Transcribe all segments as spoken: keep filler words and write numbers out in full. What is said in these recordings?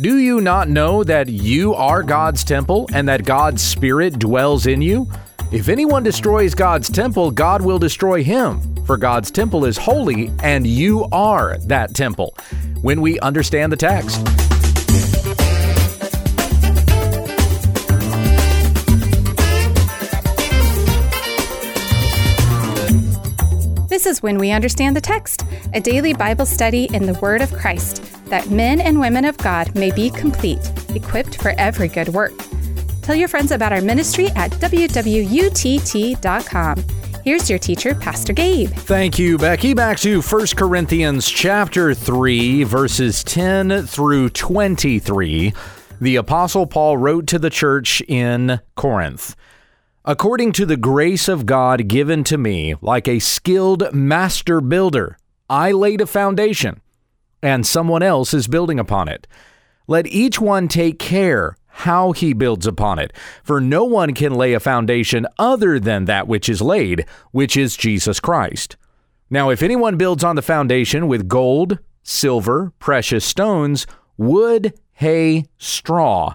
Do you not know that you are God's temple and that God's Spirit dwells in you? If anyone destroys God's temple, God will destroy him. For God's temple is holy, and you are that temple. When we understand the text. This is When We Understand the Text, a daily Bible study in the Word of Christ, that men and women of God may be complete, equipped for every good work. Tell your friends about our ministry at w w w dot u t t dot com. Here's your teacher, Pastor Gabe. Thank you, Becky. Back to First Corinthians chapter three, verses ten through twenty-three. The Apostle Paul wrote to the church in Corinth, "According to the grace of God given to me, like a skilled master builder, I laid a foundation, and someone else is building upon it. Let each one take care how he builds upon it, for no one can lay a foundation other than that which is laid, which is Jesus Christ. Now, if anyone builds on the foundation with gold, silver, precious stones, wood, hay, straw,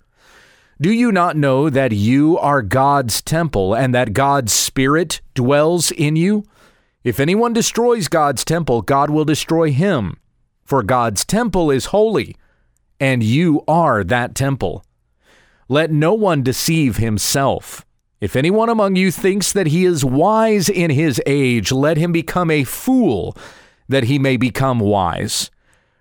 Do you not know that you are God's temple and that God's Spirit dwells in you? If anyone destroys God's temple, God will destroy him, for God's temple is holy, and you are that temple. Let no one deceive himself. If anyone among you thinks that he is wise in his age, let him become a fool, that he may become wise.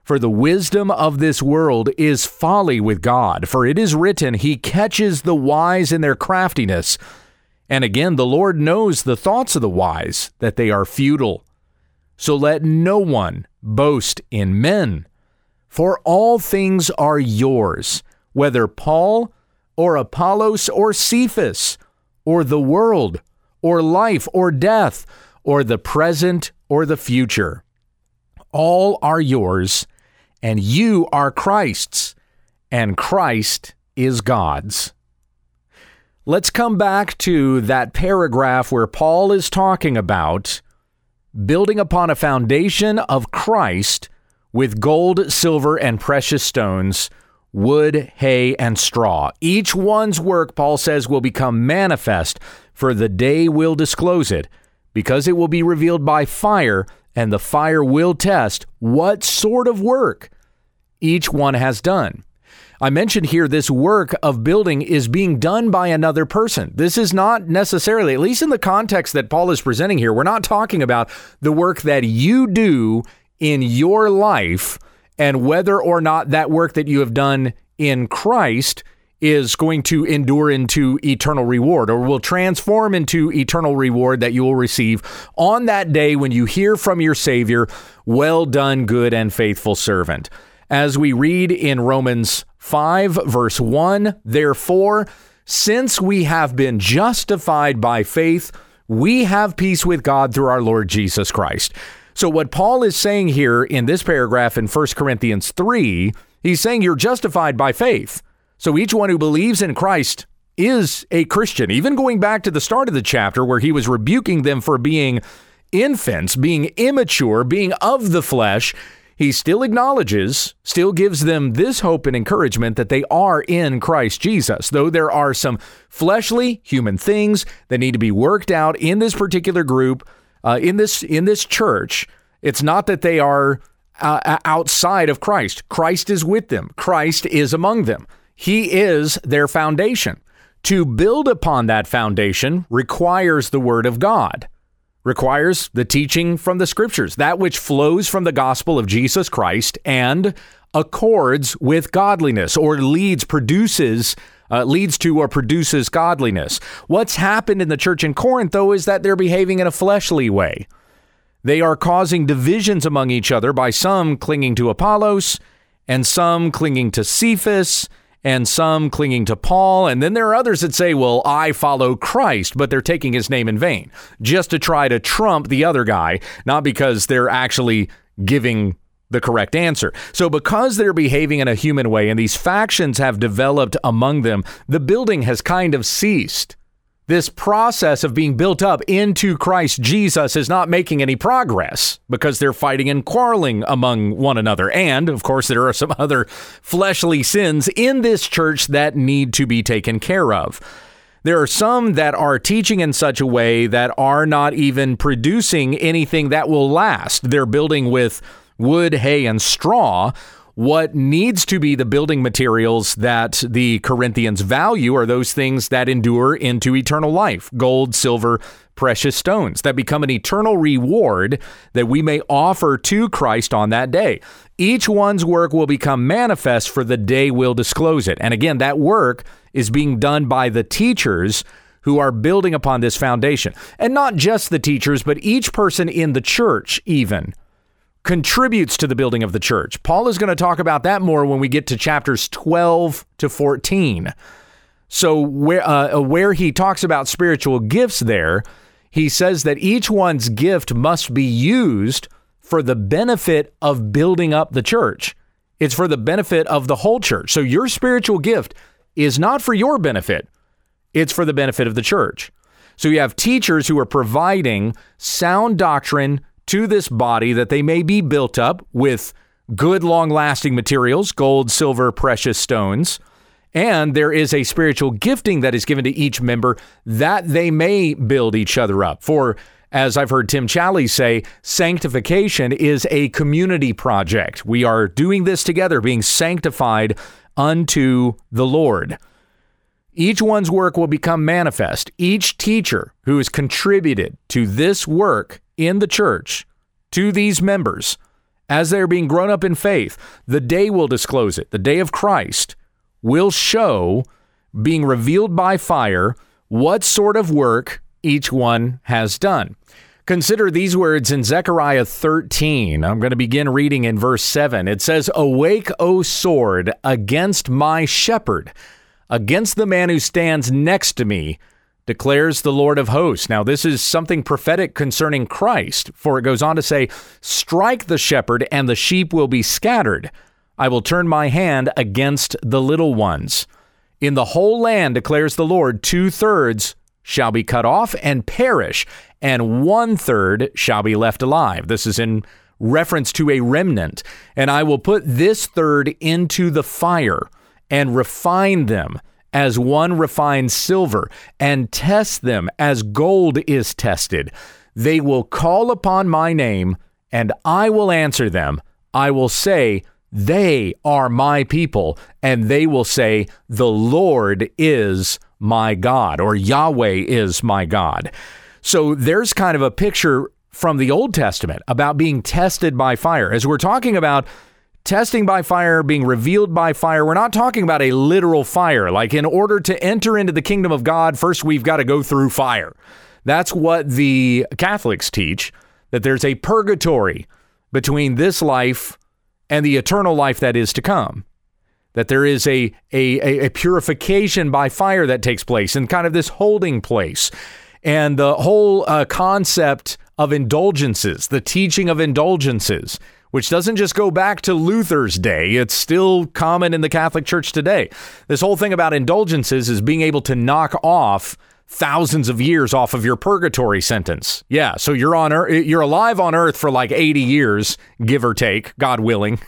For the wisdom of this world is folly with God, for it is written, He catches the wise in their craftiness. And again, the Lord knows the thoughts of the wise, that they are futile. So let no one boast in men. For all things are yours, whether Paul or Apollos or Cephas or the world or life or death or the present or the future. All are yours, and you are Christ's, and Christ is God's." Let's come back to that paragraph where Paul is talking about building upon a foundation of Christ with gold, silver, and precious stones, wood, hay, and straw. Each one's work, Paul says, will become manifest, for the day will disclose it, because it will be revealed by fire, and the fire will test what sort of work each one has done. I mentioned here this work of building is being done by another person. This is not necessarily, at least in the context that Paul is presenting here, we're not talking about the work that you do in your life, and whether or not that work that you have done in Christ is going to endure into eternal reward, or will transform into eternal reward that you will receive on that day when you hear from your Savior, "Well done, good and faithful servant." As we read in Romans five, verse one, "Therefore, since we have been justified by faith, we have peace with God through our Lord Jesus Christ." So what Paul is saying here in this paragraph in First Corinthians three, he's saying you're justified by faith. So each one who believes in Christ is a Christian. Even going back to the start of the chapter where he was rebuking them for being infants, being immature, being of the flesh, he still acknowledges, still gives them this hope and encouragement that they are in Christ Jesus. Though there are some fleshly human things that need to be worked out in this particular group, uh, in this in this church, it's not that they are uh, outside of Christ. Christ is with them. Christ is among them. He is their foundation. To build upon that foundation requires the Word of God, requires the teaching from the Scriptures, that which flows from the gospel of Jesus Christ and accords with godliness, or leads, produces, uh, leads to or produces godliness. What's happened in the church in Corinth, though, is that they're behaving in a fleshly way. They are causing divisions among each other by some clinging to Apollos and some clinging to Cephas, and some clinging to Paul. And then there are others that say, well, I follow Christ, but they're taking his name in vain just to try to trump the other guy, not because they're actually giving the correct answer. So because they're behaving in a human way and these factions have developed among them, the building has kind of ceased. This process of being built up into Christ Jesus is not making any progress because they're fighting and quarreling among one another. And, of course, there are some other fleshly sins in this church that need to be taken care of. There are some that are teaching in such a way that are not even producing anything that will last. They're building with wood, hay, and straw. What needs to be the building materials that the Corinthians value are those things that endure into eternal life, gold, silver, precious stones that become an eternal reward that we may offer to Christ on that day. Each one's work will become manifest, for the day will disclose it. And again, that work is being done by the teachers who are building upon this foundation, and not just the teachers, but each person in the church even contributes to the building of the church. Paul is going to talk about that more when we get to chapters twelve to fourteen. So where uh, where he talks about spiritual gifts there, he says that each one's gift must be used for the benefit of building up the church. It's for the benefit of the whole church. So your spiritual gift is not for your benefit. It's for the benefit of the church. So you have teachers who are providing sound doctrine to this body that they may be built up with good, long-lasting materials, gold, silver, precious stones. And there is a spiritual gifting that is given to each member that they may build each other up. For, as I've heard Tim Challey say, sanctification is a community project. We are doing this together, being sanctified unto the Lord. Each one's work will become manifest. Each teacher who has contributed to this work in the church, to these members, as they're being grown up in faith, the day will disclose it. The day of Christ will show, being revealed by fire, what sort of work each one has done. Consider these words in Zechariah thirteen. I'm going to begin reading in verse seven. It says, "Awake, O sword, against my shepherd, against the man who stands next to me, declares the Lord of hosts." Now, this is something prophetic concerning Christ, for it goes on to say, "Strike the shepherd, and the sheep will be scattered. I will turn my hand against the little ones. In the whole land, declares the Lord, two-thirds shall be cut off and perish, and one-third shall be left alive." This is in reference to a remnant. "And I will put this third into the fire and refine them as one refines silver, and test them as gold is tested. They will call upon my name, and I will answer them. I will say, they are my people, and they will say, the Lord is my God," or Yahweh is my God. So there's kind of a picture from the Old Testament about being tested by fire. As we're talking about testing by fire, being revealed by fire, we're not talking about a literal fire. Like, in order to enter into the kingdom of God, first we've got to go through fire. That's what the Catholics teach, that there's a purgatory between this life and the eternal life that is to come, that there is a, a, a purification by fire that takes place, and kind of this holding place. And the whole uh, concept of indulgences, the teaching of indulgences, which doesn't just go back to Luther's day. It's still common in the Catholic Church today. This whole thing about indulgences is being able to knock off thousands of years off of your purgatory sentence. Yeah, so you're on earth, you're alive on earth for like eighty years, give or take, God willing.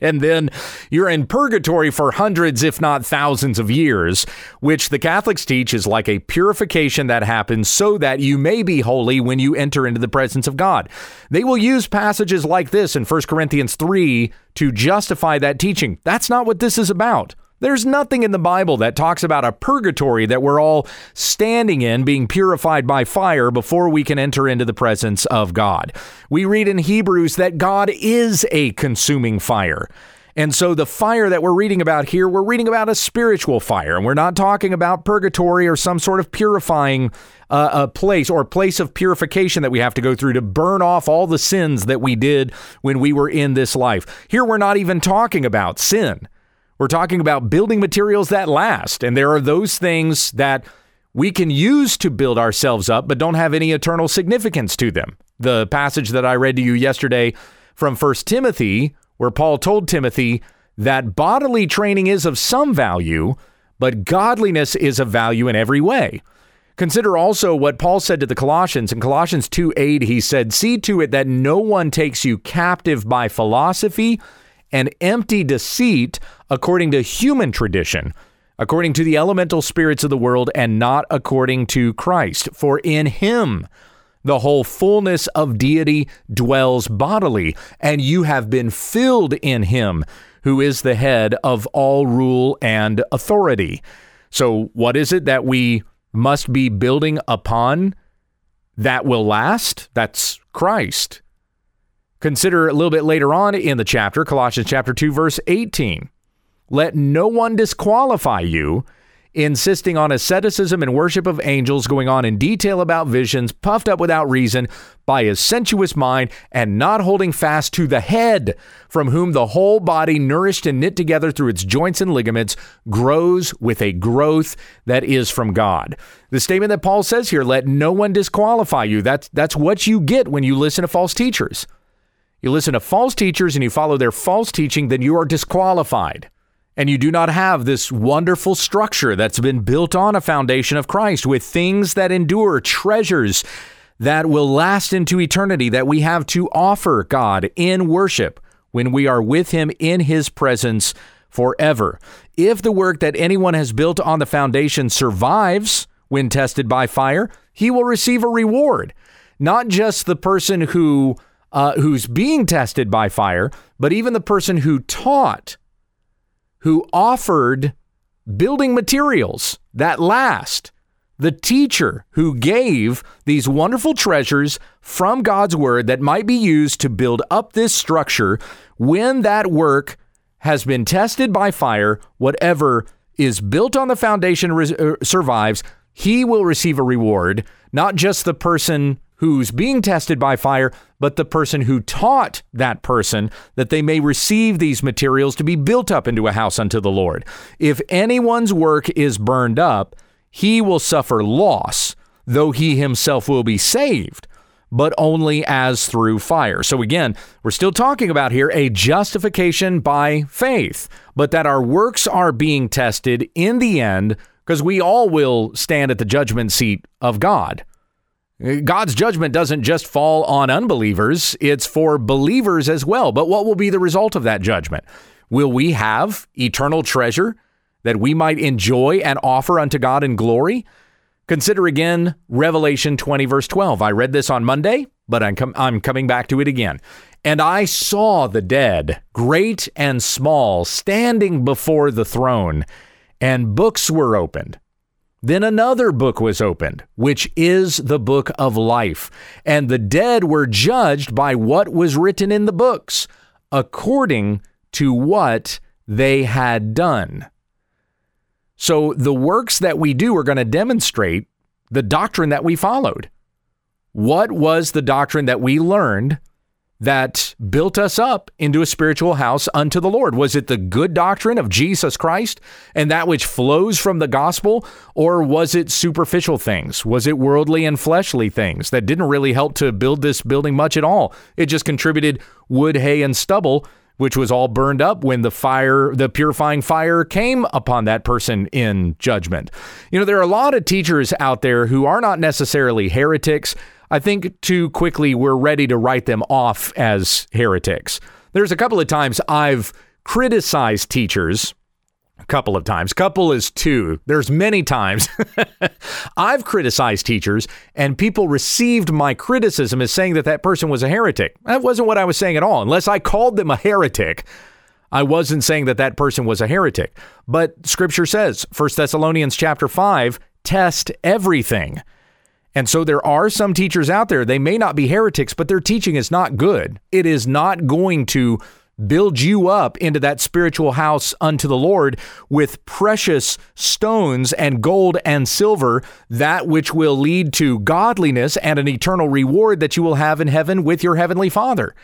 And then you're in purgatory for hundreds, if not thousands of years, which the Catholics teach is like a purification that happens so that you may be holy when you enter into the presence of God. They will use passages like this in First Corinthians three to justify that teaching. That's not what this is about. There's nothing in the Bible that talks about a purgatory that we're all standing in, being purified by fire before we can enter into the presence of God. We read in Hebrews that God is a consuming fire. And so the fire that we're reading about here, we're reading about a spiritual fire. And we're not talking about purgatory or some sort of purifying uh, a place or place of purification that we have to go through to burn off all the sins that we did when we were in this life. Here, we're not even talking about sin. We're talking about building materials that last. And there are those things that we can use to build ourselves up, but don't have any eternal significance to them. The passage that I read to you yesterday from First Timothy, where Paul told Timothy that bodily training is of some value, but godliness is of value in every way. Consider also what Paul said to the Colossians. In Colossians two eight, he said, "See to it that no one takes you captive by philosophy and empty deceit according to human tradition, according to the elemental spirits of the world, and not according to Christ. For in him the whole fullness of deity dwells bodily, and you have been filled in him who is the head of all rule and authority." So what is it that we must be building upon that will last? That's Christ. Consider a little bit later on in the chapter, Colossians chapter two, verse eighteen. "Let no one disqualify you, insisting on asceticism and worship of angels, going on in detail about visions, puffed up without reason by his sensuous mind, and not holding fast to the head, from whom the whole body, nourished and knit together through its joints and ligaments, grows with a growth that is from God." The statement that Paul says here, "Let no one disqualify you," that's, that's what you get when you listen to false teachers. You listen to false teachers and you follow their false teaching, then you are disqualified. And you do not have this wonderful structure that's been built on a foundation of Christ with things that endure, treasures that will last into eternity that we have to offer God in worship when we are with him in his presence forever. If the work that anyone has built on the foundation survives when tested by fire, he will receive a reward. Not just the person who uh, who's being tested by fire, but even the person who taught, who offered building materials that last, the teacher who gave these wonderful treasures from God's word that might be used to build up this structure. When that work has been tested by fire, whatever is built on the foundation res- uh, survives, he will receive a reward, not just the person who's being tested by fire, but the person who taught that person, that they may receive these materials to be built up into a house unto the Lord. If anyone's work is burned up, he will suffer loss, though he himself will be saved, but only as through fire. So again, we're still talking about here a justification by faith, but that our works are being tested in the end, because we all will stand at the judgment seat of God. God's judgment doesn't just fall on unbelievers, it's for believers as well. But what will be the result of that judgment? Will we have eternal treasure that we might enjoy and offer unto God in glory? Consider again Revelation twenty, verse twelve. I read this on Monday, but I'm, com- I'm coming back to it again. "And I saw the dead, great and small, standing before the throne, and books were opened. Then another book was opened, which is the book of life. And the dead were judged by what was written in the books, according to what they had done." So the works that we do are going to demonstrate the doctrine that we followed. What was the doctrine that we learned that built us up into a spiritual house unto the Lord? Was it the good doctrine of Jesus Christ and that which flows from the gospel, or was it superficial things? Was it worldly and fleshly things that didn't really help to build this building much at all? It just contributed wood, hay, and stubble, which was all burned up when the fire, the purifying fire came upon that person in judgment. You know, there are a lot of teachers out there who are not necessarily heretics. I think too quickly we're ready to write them off as heretics. There's a couple of times I've criticized teachers, a couple of times, couple is two. There's many times I've criticized teachers and people received my criticism as saying that that person was a heretic. That wasn't what I was saying at all. Unless I called them a heretic, I wasn't saying that that person was a heretic. But scripture says, First Thessalonians chapter five, test everything. And so there are some teachers out there, they may not be heretics, but their teaching is not good. It is not going to build you up into that spiritual house unto the Lord with precious stones and gold and silver, that which will lead to godliness and an eternal reward that you will have in heaven with your heavenly Father.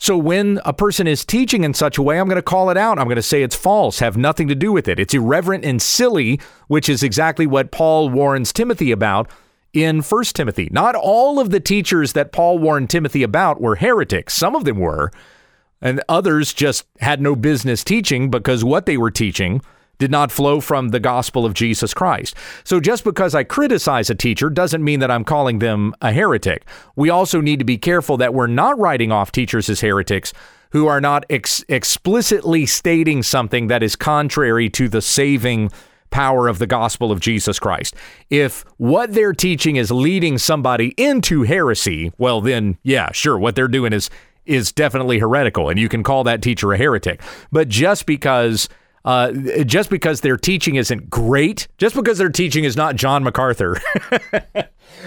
So when a person is teaching in such a way, I'm going to call it out. I'm going to say it's false, have nothing to do with it. It's irreverent and silly, which is exactly what Paul warns Timothy about in First Timothy. Not all of the teachers that Paul warned Timothy about were heretics. Some of them were, and others just had no business teaching because what they were teaching did not flow from the gospel of Jesus Christ. So just because I criticize a teacher doesn't mean that I'm calling them a heretic. We also need to be careful that we're not writing off teachers as heretics who are not ex- explicitly stating something that is contrary to the saving power of the gospel of Jesus Christ. If what they're teaching is leading somebody into heresy, well then, yeah, sure, what they're doing is is definitely heretical, and you can call that teacher a heretic. But just because Uh, just because their teaching isn't great, just because their teaching is not John MacArthur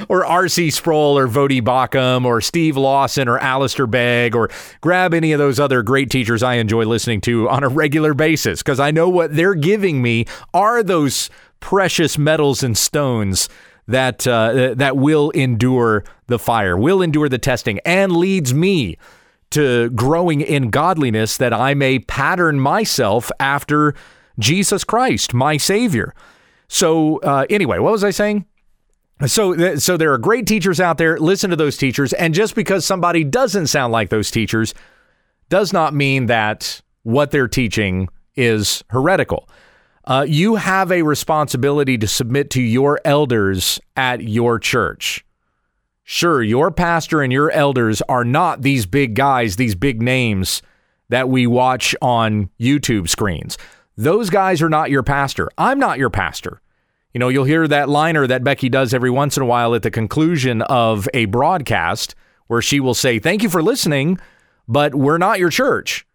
or R C Sproul or Voddie Baucham or Steve Lawson or Alistair Begg, or grab any of those other great teachers I enjoy listening to on a regular basis, because I know what they're giving me are those precious metals and stones that uh, that will endure the fire, will endure the testing, and leads me to growing in godliness, that I may pattern myself after Jesus Christ, my Savior. So uh, anyway, what was I saying? So, th- so there are great teachers out there. Listen to those teachers. And just because somebody doesn't sound like those teachers does not mean that what they're teaching is heretical. Uh, you have a responsibility to submit to your elders at your church. Sure, your pastor and your elders are not these big guys, these big names that we watch on YouTube screens. Those guys are not your pastor. I'm not your pastor. You know, you'll hear that liner that Becky does every once in a while at the conclusion of a broadcast where she will say, "Thank you for listening, but we're not your church."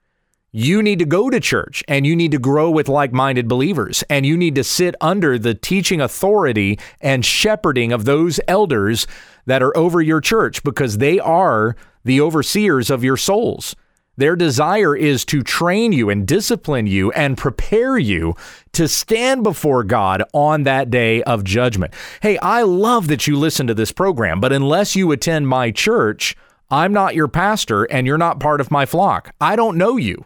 You need to go to church, and you need to grow with like-minded believers, and you need to sit under the teaching authority and shepherding of those elders that are over your church, because they are the overseers of your souls. Their desire is to train you and discipline you and prepare you to stand before God on that day of judgment. Hey, I love that you listen to this program, but unless you attend my church, I'm not your pastor, and you're not part of my flock. I don't know you.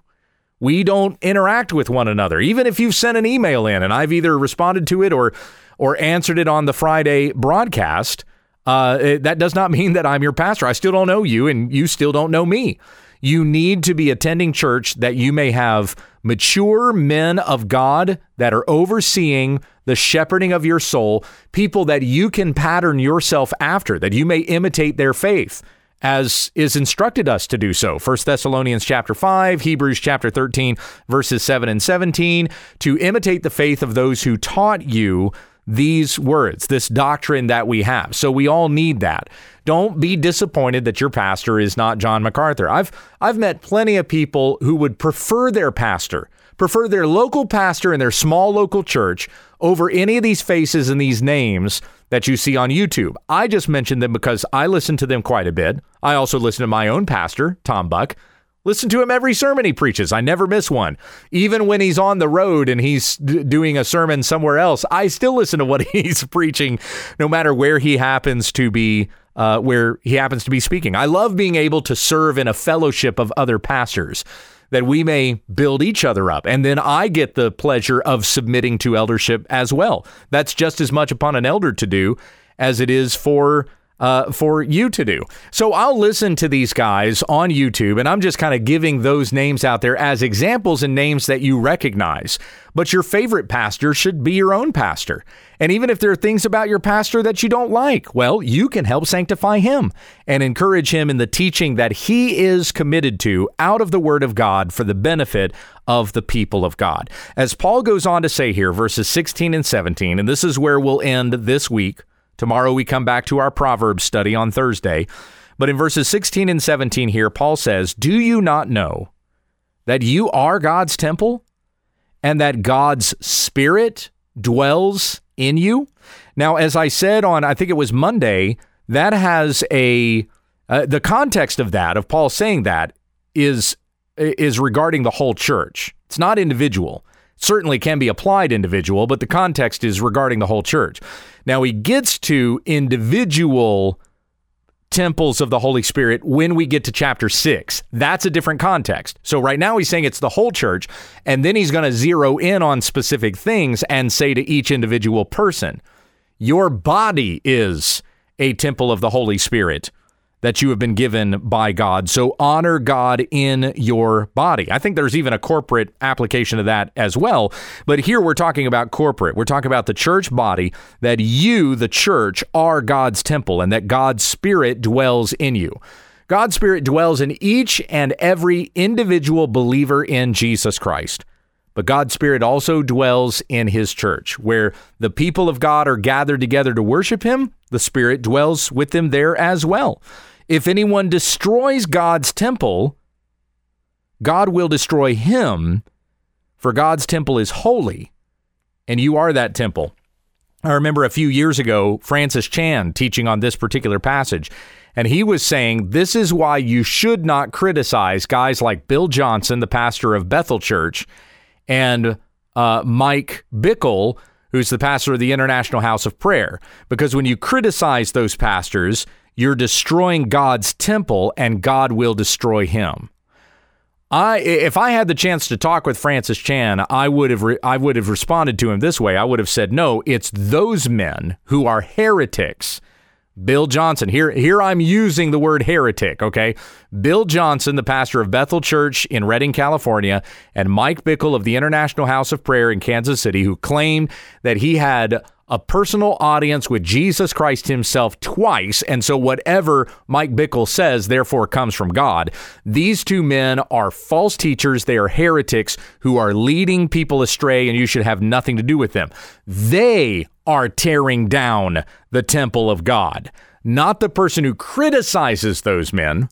We don't interact with one another. Even if you've sent an email in and I've either responded to it or or answered it on the Friday broadcast, uh, it, that does not mean that I'm your pastor. I still don't know you, and you still don't know me. You need to be attending church that you may have mature men of God that are overseeing the shepherding of your soul, people that you can pattern yourself after, that you may imitate their faith, as is instructed us to do so. First Thessalonians chapter five, Hebrews chapter thirteen, verses seven and seventeen, to imitate the faith of those who taught you these words, this doctrine that we have. So we all need that. Don't be disappointed that your pastor is not John MacArthur. I've I've met plenty of people who would prefer their pastor, prefer their local pastor in their small local church over any of these faces and these names that you see on YouTube. I just mentioned them because I listen to them quite a bit. I also listen to my own pastor, Tom Buck. Listen to him every sermon he preaches. I never miss one. Even when he's on the road and he's d- doing a sermon somewhere else, I still listen to what he's preaching, no matter where he happens to be, uh, where he happens to be speaking. I love being able to serve in a fellowship of other pastors, that we may build each other up. And then I get the pleasure of submitting to eldership as well. That's just as much upon an elder to do as it is for uh, for you to do. So I'll listen to these guys on YouTube, and I'm just kind of giving those names out there as examples and names that you recognize. But your favorite pastor should be your own pastor. And even if there are things about your pastor that you don't like, well, you can help sanctify him and encourage him in the teaching that he is committed to out of the Word of God for the benefit of the people of God. As Paul goes on to say here, verses sixteen and seventeen, and this is where we'll end this week. Tomorrow we come back to our Proverbs study on Thursday. But in verses sixteen and seventeen here, Paul says, "Do you not know that you are God's temple and that God's Spirit dwells in you?" Now, as I said on, I think it was Monday, that has a, uh, the context of that, of Paul saying that, is, is regarding the whole church. It's not individual. Certainly can be applied individual, but the context is regarding the whole church. Now, he gets to individual temples of the Holy Spirit when we get to chapter six. That's a different context. So right now he's saying it's the whole church, and then he's going to zero in on specific things and say to each individual person, your body is a temple of the Holy Spirit that you have been given by God. So honor God in your body. I think there's even a corporate application of that as well. But here we're talking about corporate. We're talking about the church body, that you, the church, are God's temple and that God's Spirit dwells in you. God's Spirit dwells in each and every individual believer in Jesus Christ. But God's Spirit also dwells in his church, where the people of God are gathered together to worship him. The Spirit dwells with them there as well. If anyone destroys God's temple, God will destroy him, for God's temple is holy, and you are that temple. I remember a few years ago, Francis Chan teaching on this particular passage, and he was saying, this is why you should not criticize guys like Bill Johnson, the pastor of Bethel Church, and uh, Mike Bickle, who's the pastor of the International House of Prayer. Because when you criticize those pastors, you're destroying God's temple and God will destroy him. I, if I had the chance to talk with Francis Chan, I would have re- I would have responded to him this way. I would have said, no, it's those men who are heretics. Bill Johnson, here, here I'm using the word heretic, okay? Bill Johnson, the pastor of Bethel Church in Redding, California, and Mike Bickle of the International House of Prayer in Kansas City, who claimed that he had a personal audience with Jesus Christ himself twice, and so whatever Mike Bickle says, therefore, comes from God. These two men are false teachers. They are heretics who are leading people astray, and you should have nothing to do with them. They are tearing down the temple of God, not the person who criticizes those men.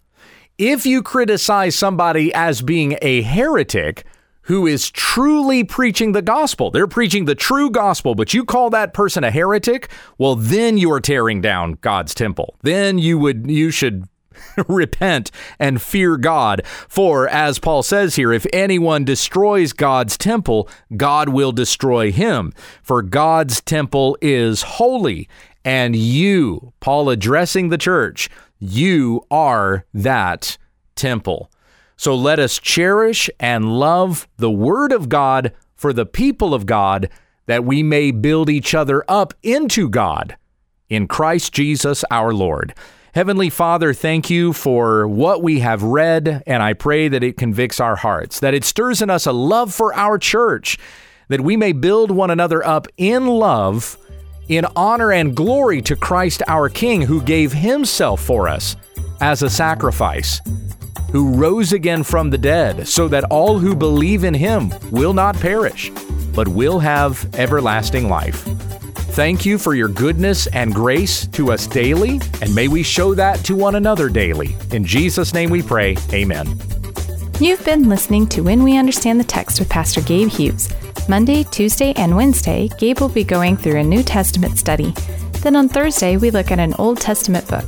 If you criticize somebody as being a heretic, who is truly preaching the gospel. They're preaching the true gospel, but you call that person a heretic? Well, then you are tearing down God's temple. Then you would, you should repent and fear God. For as Paul says here, if anyone destroys God's temple, God will destroy him. For God's temple is holy. And you, Paul addressing the church, you are that temple. So let us cherish and love the Word of God for the people of God, that we may build each other up into God in Christ Jesus our Lord. Heavenly Father, thank you for what we have read, and I pray that it convicts our hearts, that it stirs in us a love for our church, that we may build one another up in love, in honor and glory to Christ our King, who gave himself for us as a sacrifice, who rose again from the dead, so that all who believe in him will not perish, but will have everlasting life. Thank you for your goodness and grace to us daily, and may we show that to one another daily. In Jesus' name we pray, amen. You've been listening to When We Understand the Text with Pastor Gabe Hughes. Monday, Tuesday, and Wednesday, Gabe will be going through a New Testament study. Then on Thursday, we look at an Old Testament book.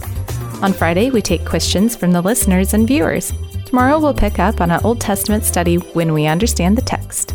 On Friday, we take questions from the listeners and viewers. Tomorrow, we'll pick up on an Old Testament study when we understand the text.